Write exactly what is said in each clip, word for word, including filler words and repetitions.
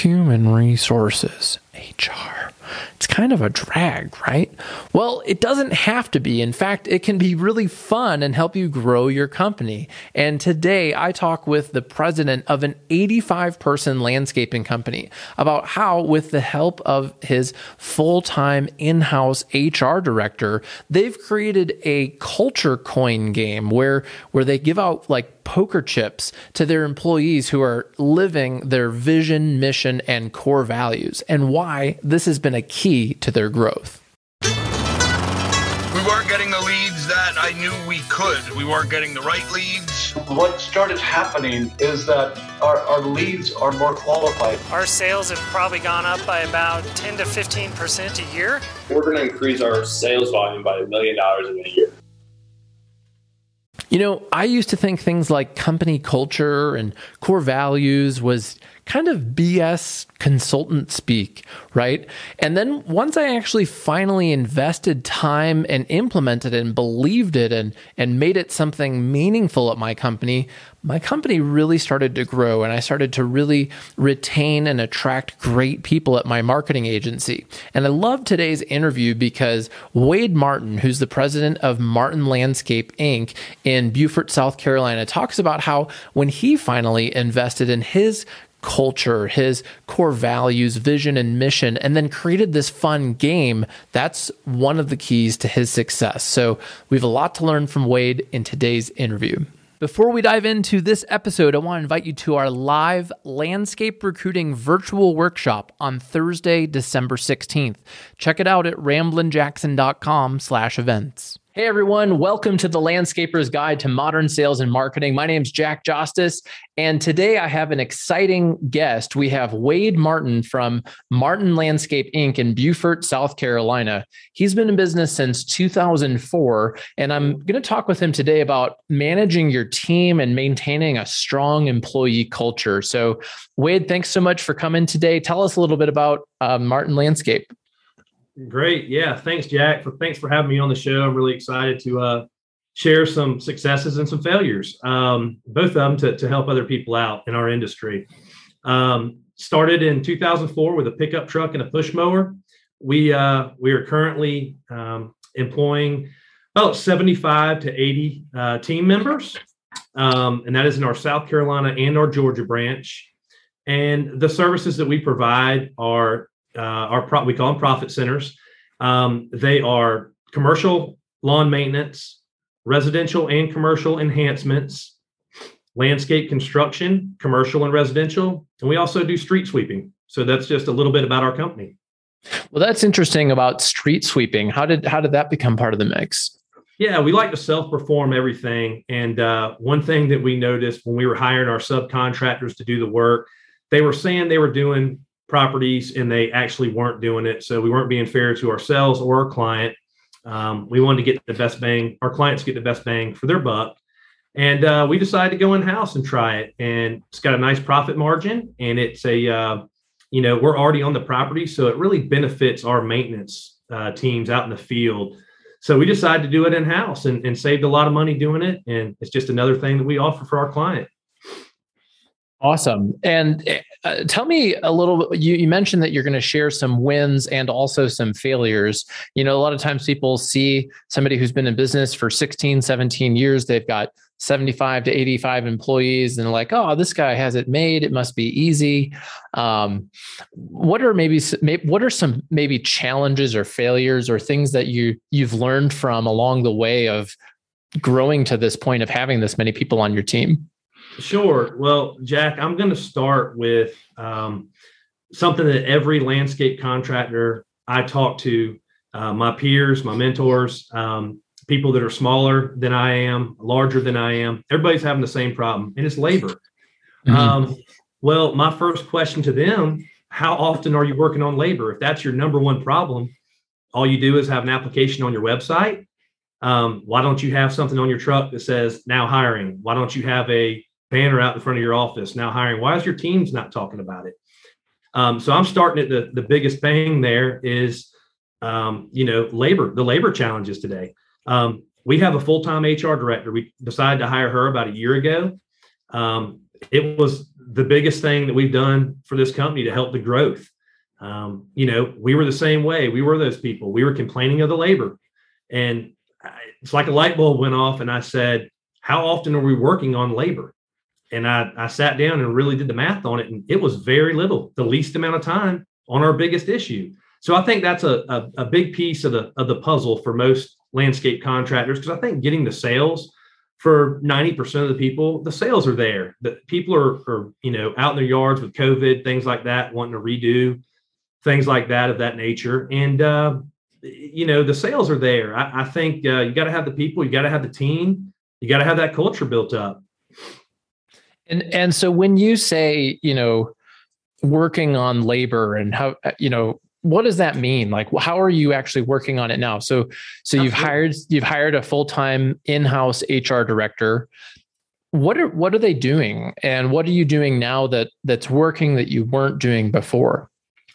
human resources, H R. It's kind of a drag, right? Well, it doesn't have to be. In fact, it can be really fun and help you grow your company. And today I talk with the president of an eighty-five person landscaping company about how, with the help of his full-time in-house H R director, they've created a Culture Coin game where, where they give out like poker chips to their employees who are living their vision, mission, and core values, and why this has been a key to their growth. We weren't getting the leads that I knew we could. We weren't getting the right leads. What started happening is that our, our leads are more qualified. Our sales have probably gone up by about ten to fifteen percent a year. We're going to increase our sales volume by a million dollars in a year. You know, I used to think things like company culture and core values was kind of B S consultant speak, right? And then once I actually finally invested time and implemented it and believed it and, and made it something meaningful at my company, my company really started to grow, and I started to really retain and attract great people at my marketing agency. And I love today's interview because Wade Martin, who's the president of Martin Landscape Incorporated in Beaufort, South Carolina, talks about how when he finally invested in his culture, his core values, vision, and mission, and then created this fun game, that's one of the keys to his success. So we have a lot to learn from Wade in today's interview. Before we dive into this episode, I want to invite you to our live landscape recruiting virtual workshop on Thursday, December sixteenth. Check it out at ramblin jackson dot com slash events. Hey everyone, welcome to the Landscaper's Guide to Modern Sales and Marketing. My name's Jack Jostis, and today I have an exciting guest. We have Wade Martin from Martin Landscape Incorporated in Beaufort, South Carolina. He's been in business since two thousand four, and I'm going to talk with him today about managing your team and maintaining a strong employee culture. So Wade, thanks so much for coming today. Tell us a little bit about uh, Martin Landscape. Great. Yeah. Thanks, Jack. For, thanks for having me on the show. I'm really excited to uh, share some successes and some failures, um, both of them to, to help other people out in our industry. Um, started in two thousand four with a pickup truck and a push mower. We uh, we are currently um, employing about seventy-five to eighty uh, team members, um, and that is in our South Carolina and our Georgia branch. And the services that we provide are Uh, our pro- we call them profit centers. Um, they are commercial lawn maintenance, residential and commercial enhancements, landscape construction, commercial and residential, and we also do street sweeping. So that's just a little bit about our company. Well, that's interesting about street sweeping. How did how did that become part of the mix? Yeah, we like to self-perform everything, and uh, one thing that we noticed when we were hiring our subcontractors to do the work, they were saying they were doing properties and they actually weren't doing it. So we weren't being fair to ourselves or our client. Um, we wanted to get the best bang. Our clients get the best bang for their buck. And uh, we decided to go in-house and try it. And it's got a nice profit margin. And it's a, uh, you know, we're already on the property. So it really benefits our maintenance uh, teams out in the field. So we decided to do it in-house and, and saved a lot of money doing it. And it's just another thing that we offer for our client. Awesome. And uh, tell me a little, you, you mentioned that you're going to share some wins and also some failures. You know, a lot of times people see somebody who's been in business for sixteen, seventeen years, they've got seventy-five to eighty-five employees, and they're like, oh, this guy has it made. It must be easy. Um, what are maybe, what are some maybe challenges or failures or things that you, you've learned from along the way of growing to this point of having this many people on your team? Sure. Well, Jack, I'm going to start with um, something that every landscape contractor I talk to, uh, my peers, my mentors, um, people that are smaller than I am, larger than I am, everybody's having the same problem, and it's labor. Mm-hmm. Um, well, my first question to them, how often are you working on labor? If that's your number one problem, all you do is have an application on your website. Um, why don't you have something on your truck that says now hiring? Why don't you have a banner out in front of your office, now hiring? Why is your team's not talking about it? Um, so I'm starting at the, the biggest bang there is, um, you know, labor, the labor challenges today. Um, we have a full-time H R director. We decided to hire her about a year ago. Um, it was the biggest thing that we've done for this company to help the growth. Um, you know, we were the same way. We were those people. We were complaining of the labor. And I, it's like a light bulb went off and I said, how often are we working on labor? And I, I sat down and really did the math on it. And it was very little, the least amount of time on our biggest issue. So I think that's a, a, a big piece of the, of the puzzle for most landscape contractors, because I think getting the sales for ninety percent of the people, the sales are there. The people are, are, you know, out in their yards with COVID, things like that, wanting to redo things like that of that nature. And, uh, you know, the sales are there. I, I think uh, you got to have the people, you got to have the team, you got to have that culture built up. And and so when you say, you know, working on labor and how, you know, what does that mean? Like, how are you actually working on it now? So, so Absolutely. you've hired, you've hired a full-time in-house H R director. What are, what are they doing? And what are you doing now that that's working that you weren't doing before?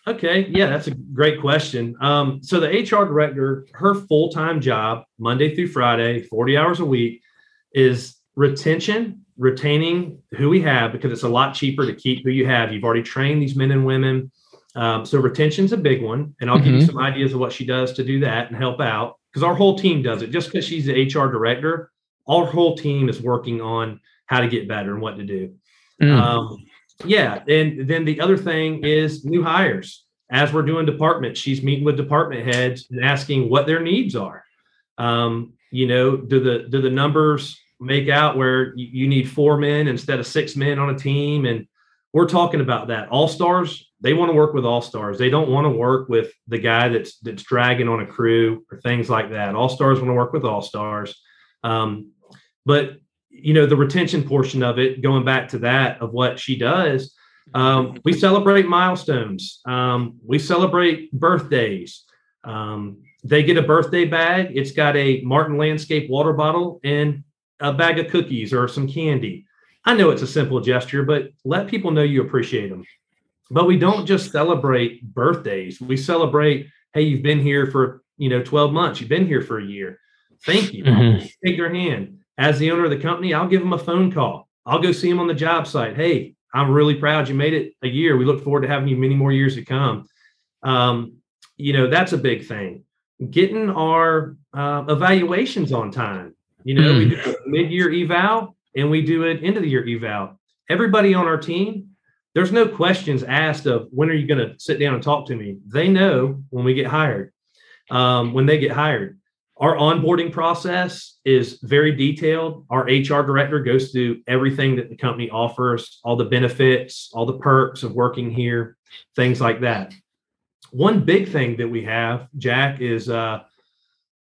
Okay. Yeah, that's a great question. Um, so the H R director, her full-time job, Monday through Friday, forty hours a week, is retention, retaining who we have, because it's a lot cheaper to keep who you have. You've already trained these men and women. Um, so retention's a big one, and I'll mm-hmm. give you some ideas of what she does to do that and help out, because our whole team does it. Just because she's the H R director, our whole team is working on how to get better and what to do. Mm. Um, yeah. And then the other thing is new hires. As we're doing departments, she's meeting with department heads and asking what their needs are. Um, you know, do the, do the numbers make out where you need four men instead of six men on a team? And we're talking about that. All-stars, they want to work with all-stars. They don't want to work with the guy that's that's dragging on a crew or things like that. All-stars want to work with all-stars. Um, but, you know, the retention portion of it, going back to that of what she does, um, we celebrate milestones. Um, we celebrate birthdays. Um, they get a birthday bag. It's got a Martin Landscape water bottle and a bag of cookies or some candy. I know it's a simple gesture, but let people know you appreciate them. But we don't just celebrate birthdays. We celebrate, hey, you've been here for, you know, twelve months. You've been here for a year. Thank you. Mm-hmm. Take their hand. As the owner of the company, I'll give them a phone call. I'll go see them on the job site. Hey, I'm really proud you made it a year. We look forward to having you many more years to come. Um, you know, that's a big thing. Getting our uh, evaluations on time. You know, mm. we do a mid-year eval. And we do an end of the year eval. Everybody on our team, there's no questions asked of when are you going to sit down and talk to me? They know when we get hired, um, when they get hired. Our onboarding process is very detailed. Our H R director goes through everything that the company offers, all the benefits, all the perks of working here, things like that. One big thing that we have, Jack, is uh,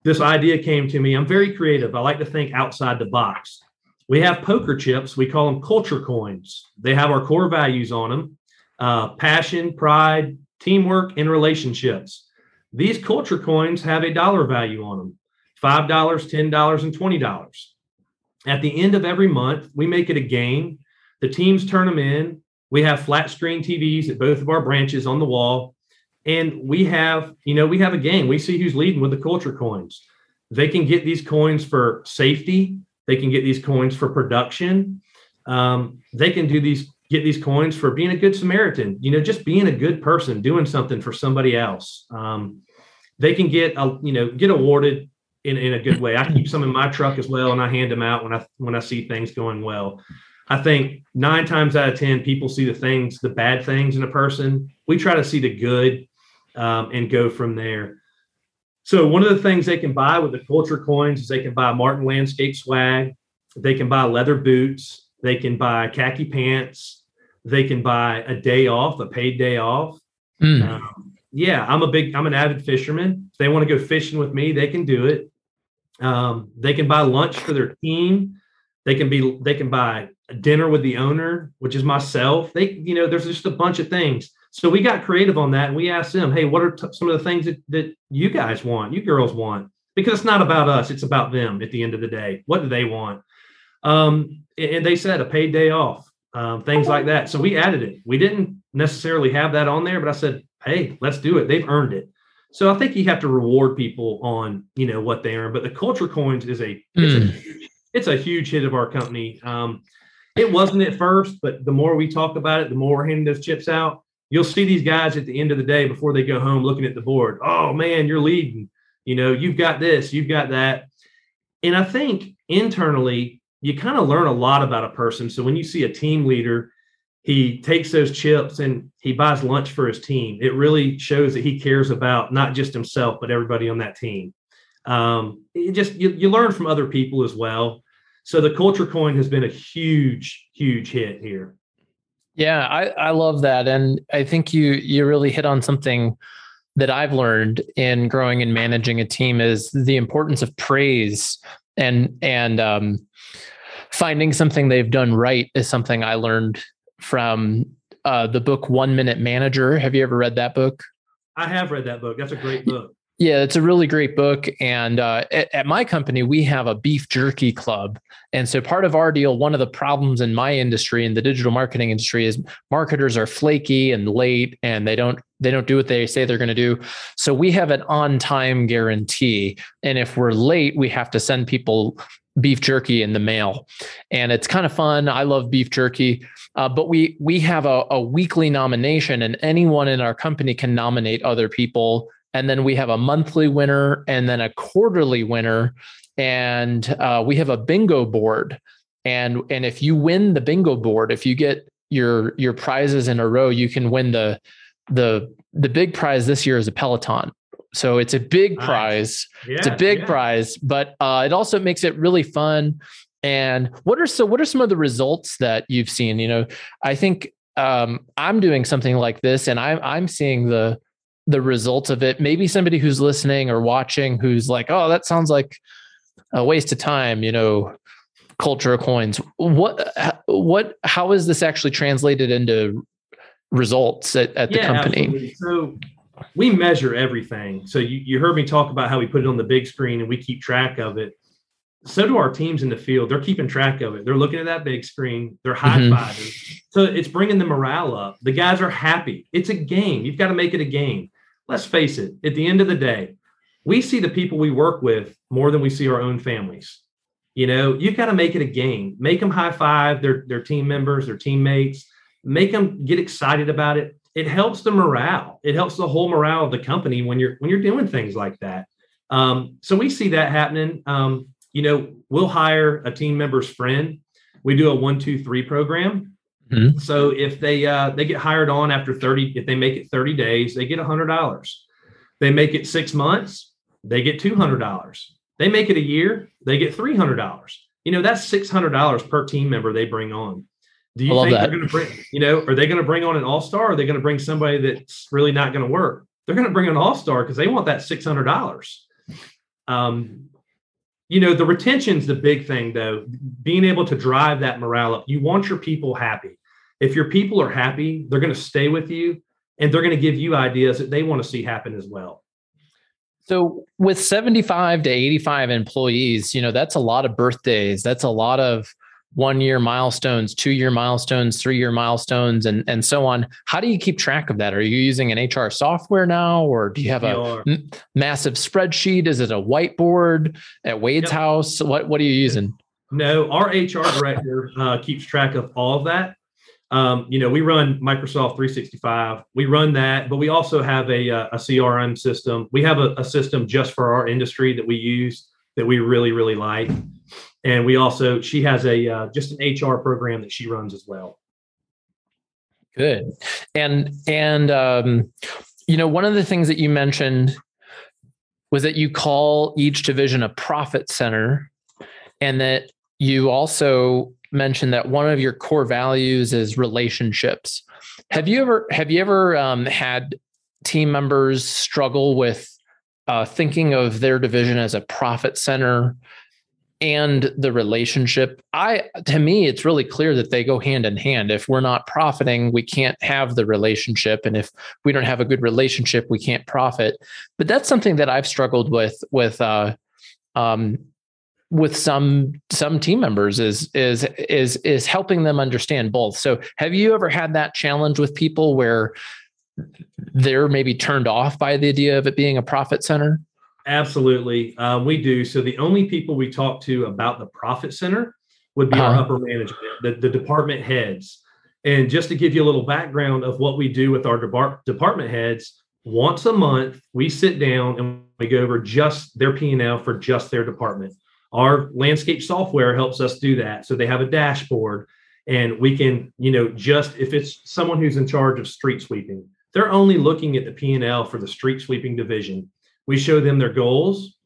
this idea came to me. I'm very creative. I like to think outside the box. We have poker chips. We call them culture coins. They have our core values on them, uh, passion, pride, teamwork, and relationships. These culture coins have a dollar value on them, five dollars, ten dollars, and twenty dollars. At the end of every month, we make it a game. The teams turn them in. We have flat screen T Vs at both of our branches on the wall. And we have, you know, we have a game. We see who's leading with the culture coins. They can get these coins for safety. They can get these coins for production. Um, they can do these, get these coins for being a good Samaritan, you know, just being a good person, doing something for somebody else. Um, they can get, a, you know, get awarded in, in a good way. I keep some in my truck as well, and I hand them out when I, when I see things going well. I think nine times out of ten, people see the things, the bad things in a person. We try to see the good um, and go from there. So one of the things they can buy with the culture coins is they can buy Martin Landscape swag. They can buy leather boots. They can buy khaki pants. They can buy a day off, a paid day off. Mm. Um, yeah, I'm a big, I'm an avid fisherman. If they want to go fishing with me, they can do it. Um, they can buy lunch for their team. They can be, they can buy a dinner with the owner, which is myself. They, you know, there's just a bunch of things. So we got creative on that, and we asked them, hey, what are t- some of the things that, that you guys want, you girls want? Because it's not about us. It's about them at the end of the day. What do they want? Um, and they said a paid day off, um, things like that. So we added it. We didn't necessarily have that on there, but I said, hey, let's do it. They've earned it. So I think you have to reward people on, you know, what they earn. But the culture coins is a, mm. it's, a it's a huge hit of our company. Um, It wasn't at first, but the more we talk about it, the more we're handing those chips out. You'll see these guys at the end of the day before they go home looking at the board. Oh, man, you're leading. You know, you've got this, you've got that. And I think internally, you kind of learn a lot about a person. So when you see a team leader, he takes those chips and he buys lunch for his team. It really shows that he cares about not just himself, but everybody on that team. Um, it just you, you learn from other people as well. So the Culture Coin has been a huge, huge hit here. Yeah, I, I love that. And I think you you really hit on something that I've learned in growing and managing a team is the importance of praise and and um, finding something they've done right is something I learned from uh, the book One Minute Manager. Have you ever read that book? I have read that book. That's a great book. Yeah, it's a really great book. And uh, at, at my company, we have a beef jerky club. And so part of our deal, one of the problems in my industry, in the digital marketing industry, is marketers are flaky and late, and they don't they don't do what they say they're going to do. So we have an on-time guarantee. And if we're late, we have to send people beef jerky in the mail. And it's kind of fun. I love beef jerky. Uh, but we we have a, a weekly nomination, and anyone in our company can nominate other people. And then we have a monthly winner and then a quarterly winner. And uh, we have a bingo board. And and if you win the bingo board, if you get your your prizes in a row, you can win the the the big prize this year is a Peloton. So it's a big nice. prize. Yeah, it's a big yeah. prize, but uh, it also makes it really fun. And what are so what are some of the results that you've seen? You know, I think um, I'm doing something like this, and I'm I'm seeing the the results of it. Maybe somebody who's listening or watching who's like, oh, that sounds like a waste of time, you know, Culture Coins. What, what, how is this actually translated into results at, at yeah, the company? Absolutely. So we measure everything. So you, you heard me talk about how we put it on the big screen and we keep track of it. So do our teams in the field. They're keeping track of it. They're looking at that big screen. They're high-fiving. Mm-hmm. So it's bringing the morale up. The guys are happy. It's a game. You've got to make it a game. Let's face it. At the end of the day, we see the people we work with more than we see our own families. You know, you've got to make it a game. Make them high-five their, their team members, their teammates. Make them get excited about it. It helps the morale. It helps the whole morale of the company when you're when you're doing things like that. Um, so we see that happening. Um, You know, we'll hire a team member's friend. We do a one, two, three program. Mm-hmm. So if they uh, they get hired on after thirty, if they make it thirty days, they get one hundred dollars. They make it six months, they get two hundred dollars. They make it a year, they get three hundred dollars. You know, that's six hundred dollars per team member they bring on. Do you think that. they're going to bring, you know, are they going to bring on an all-star? Or are they going to bring somebody that's really not going to work? They're going to bring an all-star because they want that six hundred dollars. Um. You know, the retention's the big thing, though, being able to drive that morale up. You want your people happy. If your people are happy, they're going to stay with you, and they're going to give you ideas that they want to see happen as well. So with seventy-five to eighty-five employees, you know, that's a lot of birthdays. That's a lot of one-year milestones, two-year milestones, three-year milestones, and, and so on. How do you keep track of that? Are you using an H R software now, or do you have a m- massive spreadsheet? Is it a whiteboard at Wade's yep. house? What What are you using? No, our H R director uh, keeps track of all of that. Um, you know, we run Microsoft three sixty-five. We run that, but we also have a, a C R M system. We have a, a system just for our industry that we use that we really, really like. And we also, she has a uh, just an H R program that she runs as well. Good. And, and um, you know, one of the things that you mentioned was that you call each division a profit center, and that you also mentioned that one of your core values is relationships. Have you ever, have you ever um, had team members struggle with uh, thinking of their division as a profit center and the relationship? I, to me, it's really clear that they go hand in hand. If we're not profiting, we can't have the relationship. And if we don't have a good relationship, we can't profit. But that's something that I've struggled with, with, uh, um, with some, some team members is, is, is, is helping them understand both. So have you ever had that challenge with people where they're maybe turned off by the idea of it being a profit center? Absolutely. Uh, we do. So the only people we talk to about the profit center would be uh-huh. our upper management, the, the department heads. And just to give you a little background of what we do with our de- department heads, once a month, we sit down and we go over just their P and L for just their department. Our landscape software helps us do that. So they have a dashboard and we can, you know, just if it's someone who's in charge of street sweeping, they're only looking at the P and L for the street sweeping division. We show them their goals.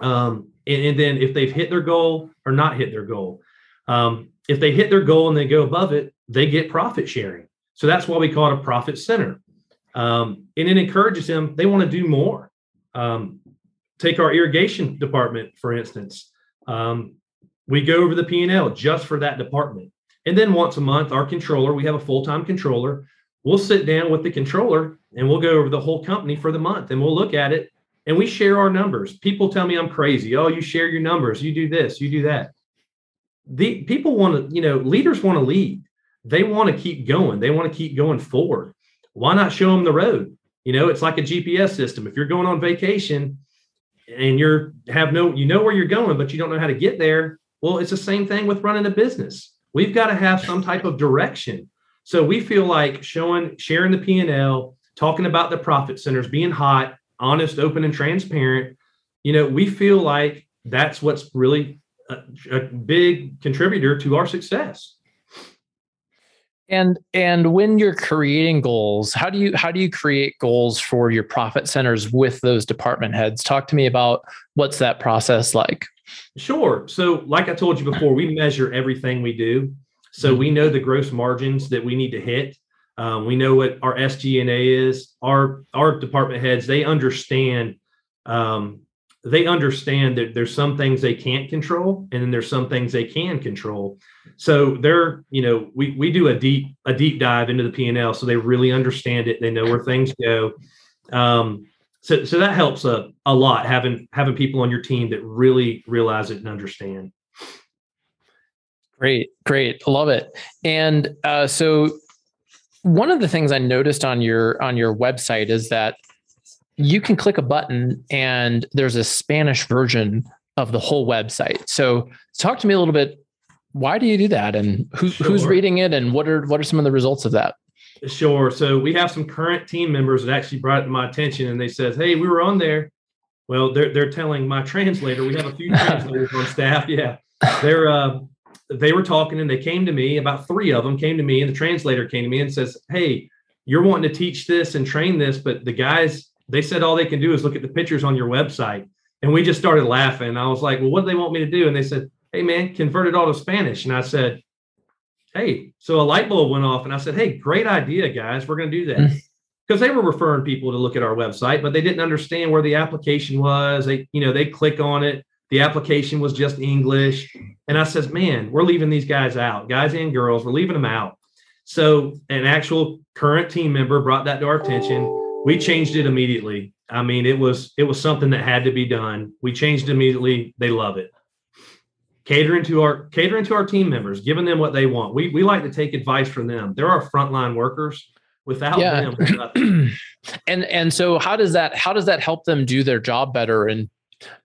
Um, and, and then if they've hit their goal or not hit their goal, um, if they hit their goal and they go above it, they get profit sharing. So that's why we call it a profit center. Um, and it encourages them. They want to do more. Um, take our irrigation department, for instance. Um, we go over the P and L just for that department. And then once a month, our controller, we have a full-time controller. We'll sit down with the controller and we'll go over the whole company for the month and we'll look at it and we share our numbers. People tell me I'm crazy. Oh, you share your numbers. You do this, you do that. The people want to, you know, leaders want to lead. They want to keep going. They want to keep going forward. Why not show them the road? You know, it's like a G P S system. If you're going on vacation and you're have no, you know where you're going, but you don't know how to get there. Well, it's the same thing with running a business. We've got to have some type of direction. So we feel like showing, sharing the P and L, talking about the profit centers, being hot, honest, open, and transparent. You know, we feel like that's what's really a, a big contributor to our success. And and when you're creating goals, how do you how do you create goals for your profit centers with those department heads? Talk to me about what's that process like? Sure. So like I told you before, we measure everything we do. So we know the gross margins that we need to hit. Um, we know what our S G and A is. Our our department heads, they understand um, they understand that there's some things they can't control and then there's some things they can control. So they're, you know, we we do a deep, a deep dive into the P and L. So they really understand it. They know where things go. Um, so so that helps a, a lot, having having people on your team that really realize it and understand. Great, great. Love it. And uh, so one of the things I noticed on your on your website is that you can click a button and there's a Spanish version of the whole website. So talk to me a little bit. Why do you do that? And who, sure. who's reading it? And what are what are some of the results of that? Sure. So we have some current team members that actually brought it to my attention and they said, hey, we were on there. Well, they're they're telling my translator. We have a few translators on staff. Yeah. They're uh, they were talking and they came to me, about three of them came to me and the translator came to me and says, hey, you're wanting to teach this and train this, but the guys, they said all they can do is look at the pictures on your website. And we just started laughing. I was like, well, what do they want me to do? And they said, hey, man, convert it all to Spanish. And I said, hey, so a light bulb went off. And I said, hey, great idea, guys. We're going to do that. Because they were referring people to look at our website, but they didn't understand where the application was. They, you know, they click on it. The application was just English. And I says, man, we're leaving these guys out, guys and girls. We're leaving them out. So an actual current team member brought that to our attention. We changed it immediately. I mean, it was it was something that had to be done. We changed it immediately. They love it. Catering to our catering to our team members, giving them what they want. We we like to take advice from them. They're our frontline workers. Without yeah. them, we're nothing. and and so how does that how does that help them do their job better? And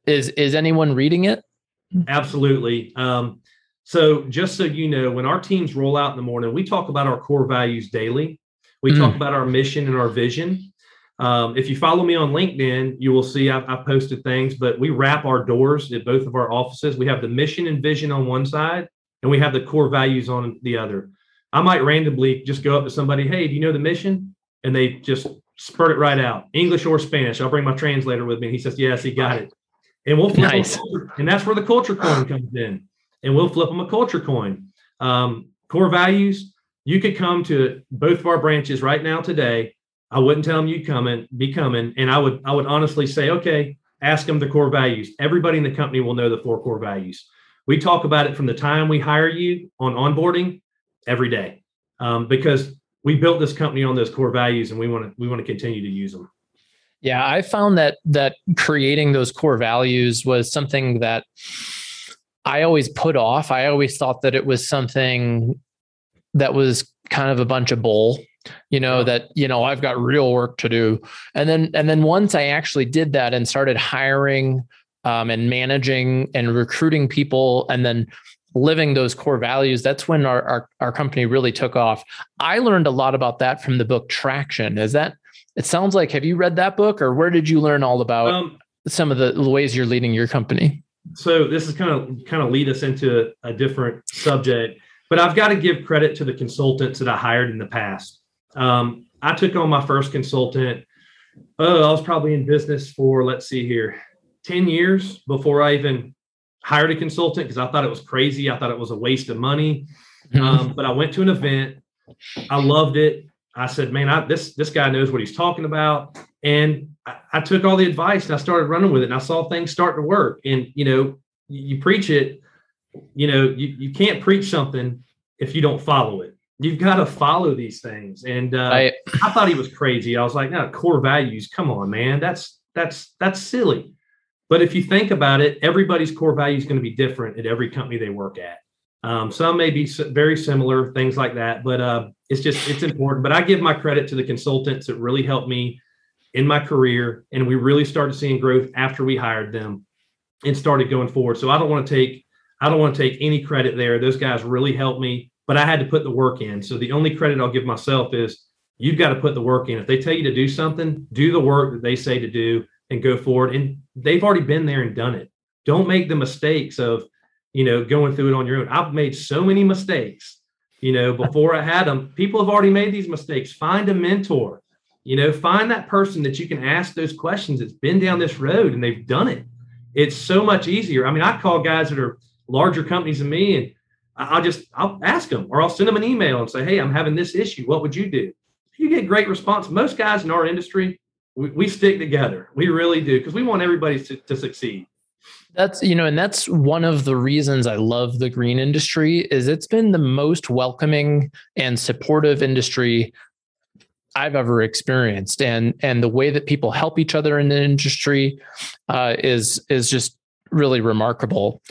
is is anyone reading it? Absolutely. Um, so just so you know, when our teams roll out in the morning, we talk about our core values daily. We mm. talk about our mission and our vision. Um, if you follow me on LinkedIn, you will see I've, I've posted things, but we wrap our doors at both of our offices. We have the mission and vision on one side, and we have the core values on the other. I might randomly just go up to somebody, hey, do you know the mission? And they just spurt it right out, English or Spanish. I'll bring my translator with me. And he says, yes, he got it. And we'll flip nice. them, and that's where the culture coin comes in. And we'll flip them a culture coin. Um, core values, you could come to both of our branches right now today. I wouldn't tell them you come and be coming. And I would, I would honestly say, okay, ask them the core values. Everybody in the company will know the four core values. We talk about it from the time we hire you on onboarding every day, um, because we built this company on those core values and we want to, we want to continue to use them. Yeah. I found that, that creating those core values was something that I always put off. I always thought that it was something that was kind of a bunch of bull. You know, that, you know, I've got real work to do. And then, and then once I actually did that and started hiring um, and managing and recruiting people, and then living those core values, that's when our, our, our company really took off. I learned a lot about that from the book Traction. Is that, it sounds like, have you read that book, or where did you learn all about um, some of the ways you're leading your company? So this is kind of kind of lead us into a different subject, but I've got to give credit to the consultants that I hired in the past. Um, I took on my first consultant. Oh, I was probably in business for, let's see here, ten years before I even hired a consultant, because I thought it was crazy. I thought it was a waste of money. Um, but I went to an event. I loved it. I said, man, I, this, this guy knows what he's talking about. And I, I took all the advice and I started running with it. And I saw things start to work. And, you know, you, you preach it, you know, you, you can't preach something if you don't follow it. You've got to follow these things. And uh, I, I thought he was crazy. I was like, no, core values. Come on, man. That's, that's, that's silly. But if you think about it, everybody's core value is going to be different at every company they work at. Um, some may be very similar, things like that, but uh, it's just, it's important. But I give my credit to the consultants that really helped me in my career. And we really started seeing growth after we hired them and started going forward. So I don't want to take, I don't want to take any credit there. Those guys really helped me, but I had to put the work in. So the only credit I'll give myself is you've got to put the work in. If they tell you to do something, do the work that they say to do and go forward. And they've already been there and done it. Don't make the mistakes of, you know, going through it on your own. I've made so many mistakes, you know, before I had them. People have already made these mistakes. Find a mentor, you know, find that person that you can ask those questions that's been down this road and they've done it. It's so much easier. I mean, I call guys that are larger companies than me and I'll just, I'll ask them or I'll send them an email and say, hey, I'm having this issue. What would you do? You get great response. Most guys in our industry, we, we stick together. We really do, because we want everybody to, to succeed. That's, you know, and that's one of the reasons I love the green industry is it's been the most welcoming and supportive industry I've ever experienced. And, and the way that people help each other in the industry uh, is, is just really remarkable.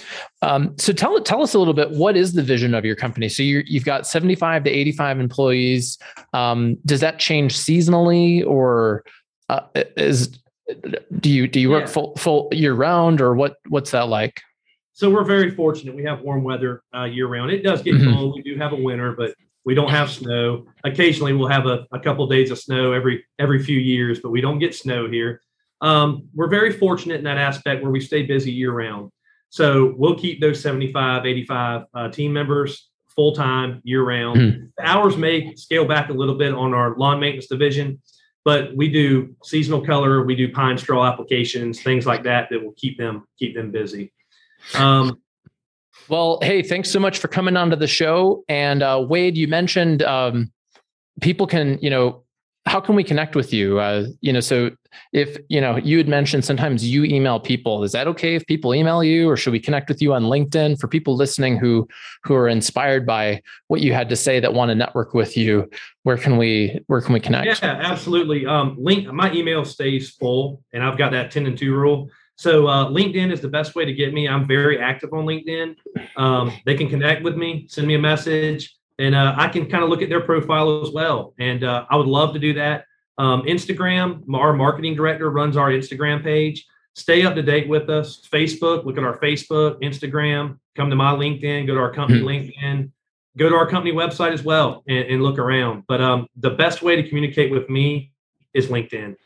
Um, so tell, tell us a little bit, what is the vision of your company? So you're, you've got seventy-five to eighty-five employees. Um, does that change seasonally, or uh, is Do you do you work yeah. full full year round, or what what's that like? So we're very fortunate. We have warm weather uh, year round. It does get mm-hmm. cold. We do have a winter, but we don't have snow. Occasionally, we'll have a, a couple of days of snow every every few years, but we don't get snow here. Um, we're very fortunate in that aspect where we stay busy year round. So we'll keep those seventy-five, eighty-five uh, team members full time year round. Mm-hmm. The hours may scale back a little bit on our lawn maintenance division. But we do seasonal color, we do pine straw applications, things like that that will keep them keep them busy. Um, well, hey, thanks so much for coming onto the show. And uh, Wade, you mentioned um, people can, you know, how can we connect with you? Uh, you know, so if you know, you had mentioned sometimes you email people. Is that okay if people email you, or should we connect with you on LinkedIn for people listening who who are inspired by what you had to say that want to network with you? Where can we where can we connect? Yeah, absolutely. Um, link my email stays full, and I've got that ten and two rule. So uh, LinkedIn is the best way to get me. I'm very active on LinkedIn. Um, they can connect with me, send me a message, and uh, I can kind of look at their profile as well. And uh, I would love to do that. Um, Instagram, our marketing director runs our Instagram page. Stay up to date with us. Facebook, look at our Facebook, Instagram. Come to my LinkedIn. Go to our company LinkedIn. Go to our company website as well and, and look around. But um, the best way to communicate with me is LinkedIn.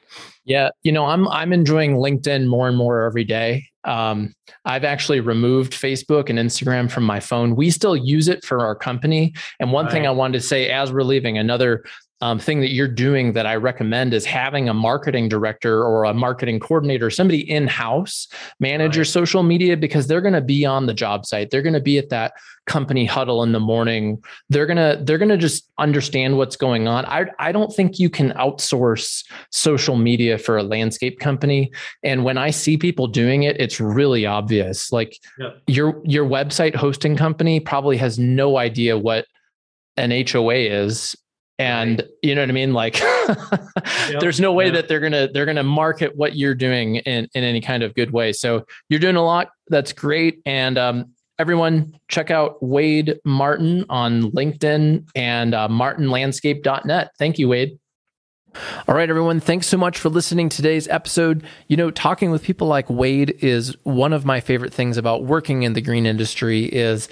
Yeah. You know, I'm, I'm enjoying LinkedIn more and more every day. Um, I've actually removed Facebook and Instagram from my phone. We still use it for our company. And one All thing right. I wanted to say as we're leaving, another um, thing that you're doing that I recommend is having a marketing director or a marketing coordinator, somebody in-house manage right. your social media, because they're going to be on the job site. They're going to be at that company huddle in the morning. They're going to, they're going to just understand what's going on. I I don't think you can outsource social media for a landscape company. And when I see people doing it, it's really obvious. Like yeah. your, your website hosting company probably has no idea what an H O A is. And you know what I mean? Like yep, there's no way yep. that they're going to, they're going to market what you're doing in, in any kind of good way. So you're doing a lot. That's great. And, um, everyone check out Wade Martin on LinkedIn and uh, martin landscape dot net. Thank you, Wade. All right, everyone. Thanks so much for listening to today's episode. You know, talking with people like Wade is one of my favorite things about working in the green industry is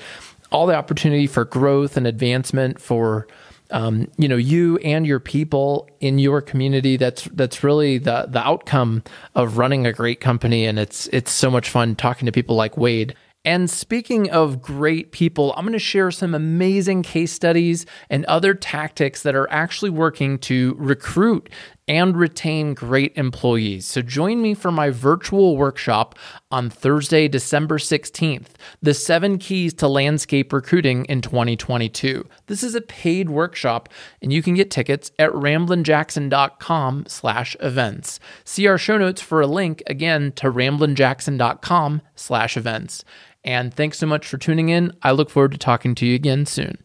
all the opportunity for growth and advancement for um, you know, you and your people in your community. That's that's really the the outcome of running a great company, and it's it's so much fun talking to people like Wade. And speaking of great people, I'm going to share some amazing case studies and other tactics that are actually working to recruit and retain great employees. So join me for my virtual workshop on Thursday, December sixteenth, the seven keys to landscape recruiting in twenty twenty-two. This is a paid workshop, and you can get tickets at ramblinjackson.com slash events. See our show notes for a link, again, to ramblinjackson.com slash events. And thanks so much for tuning in. I look forward to talking to you again soon.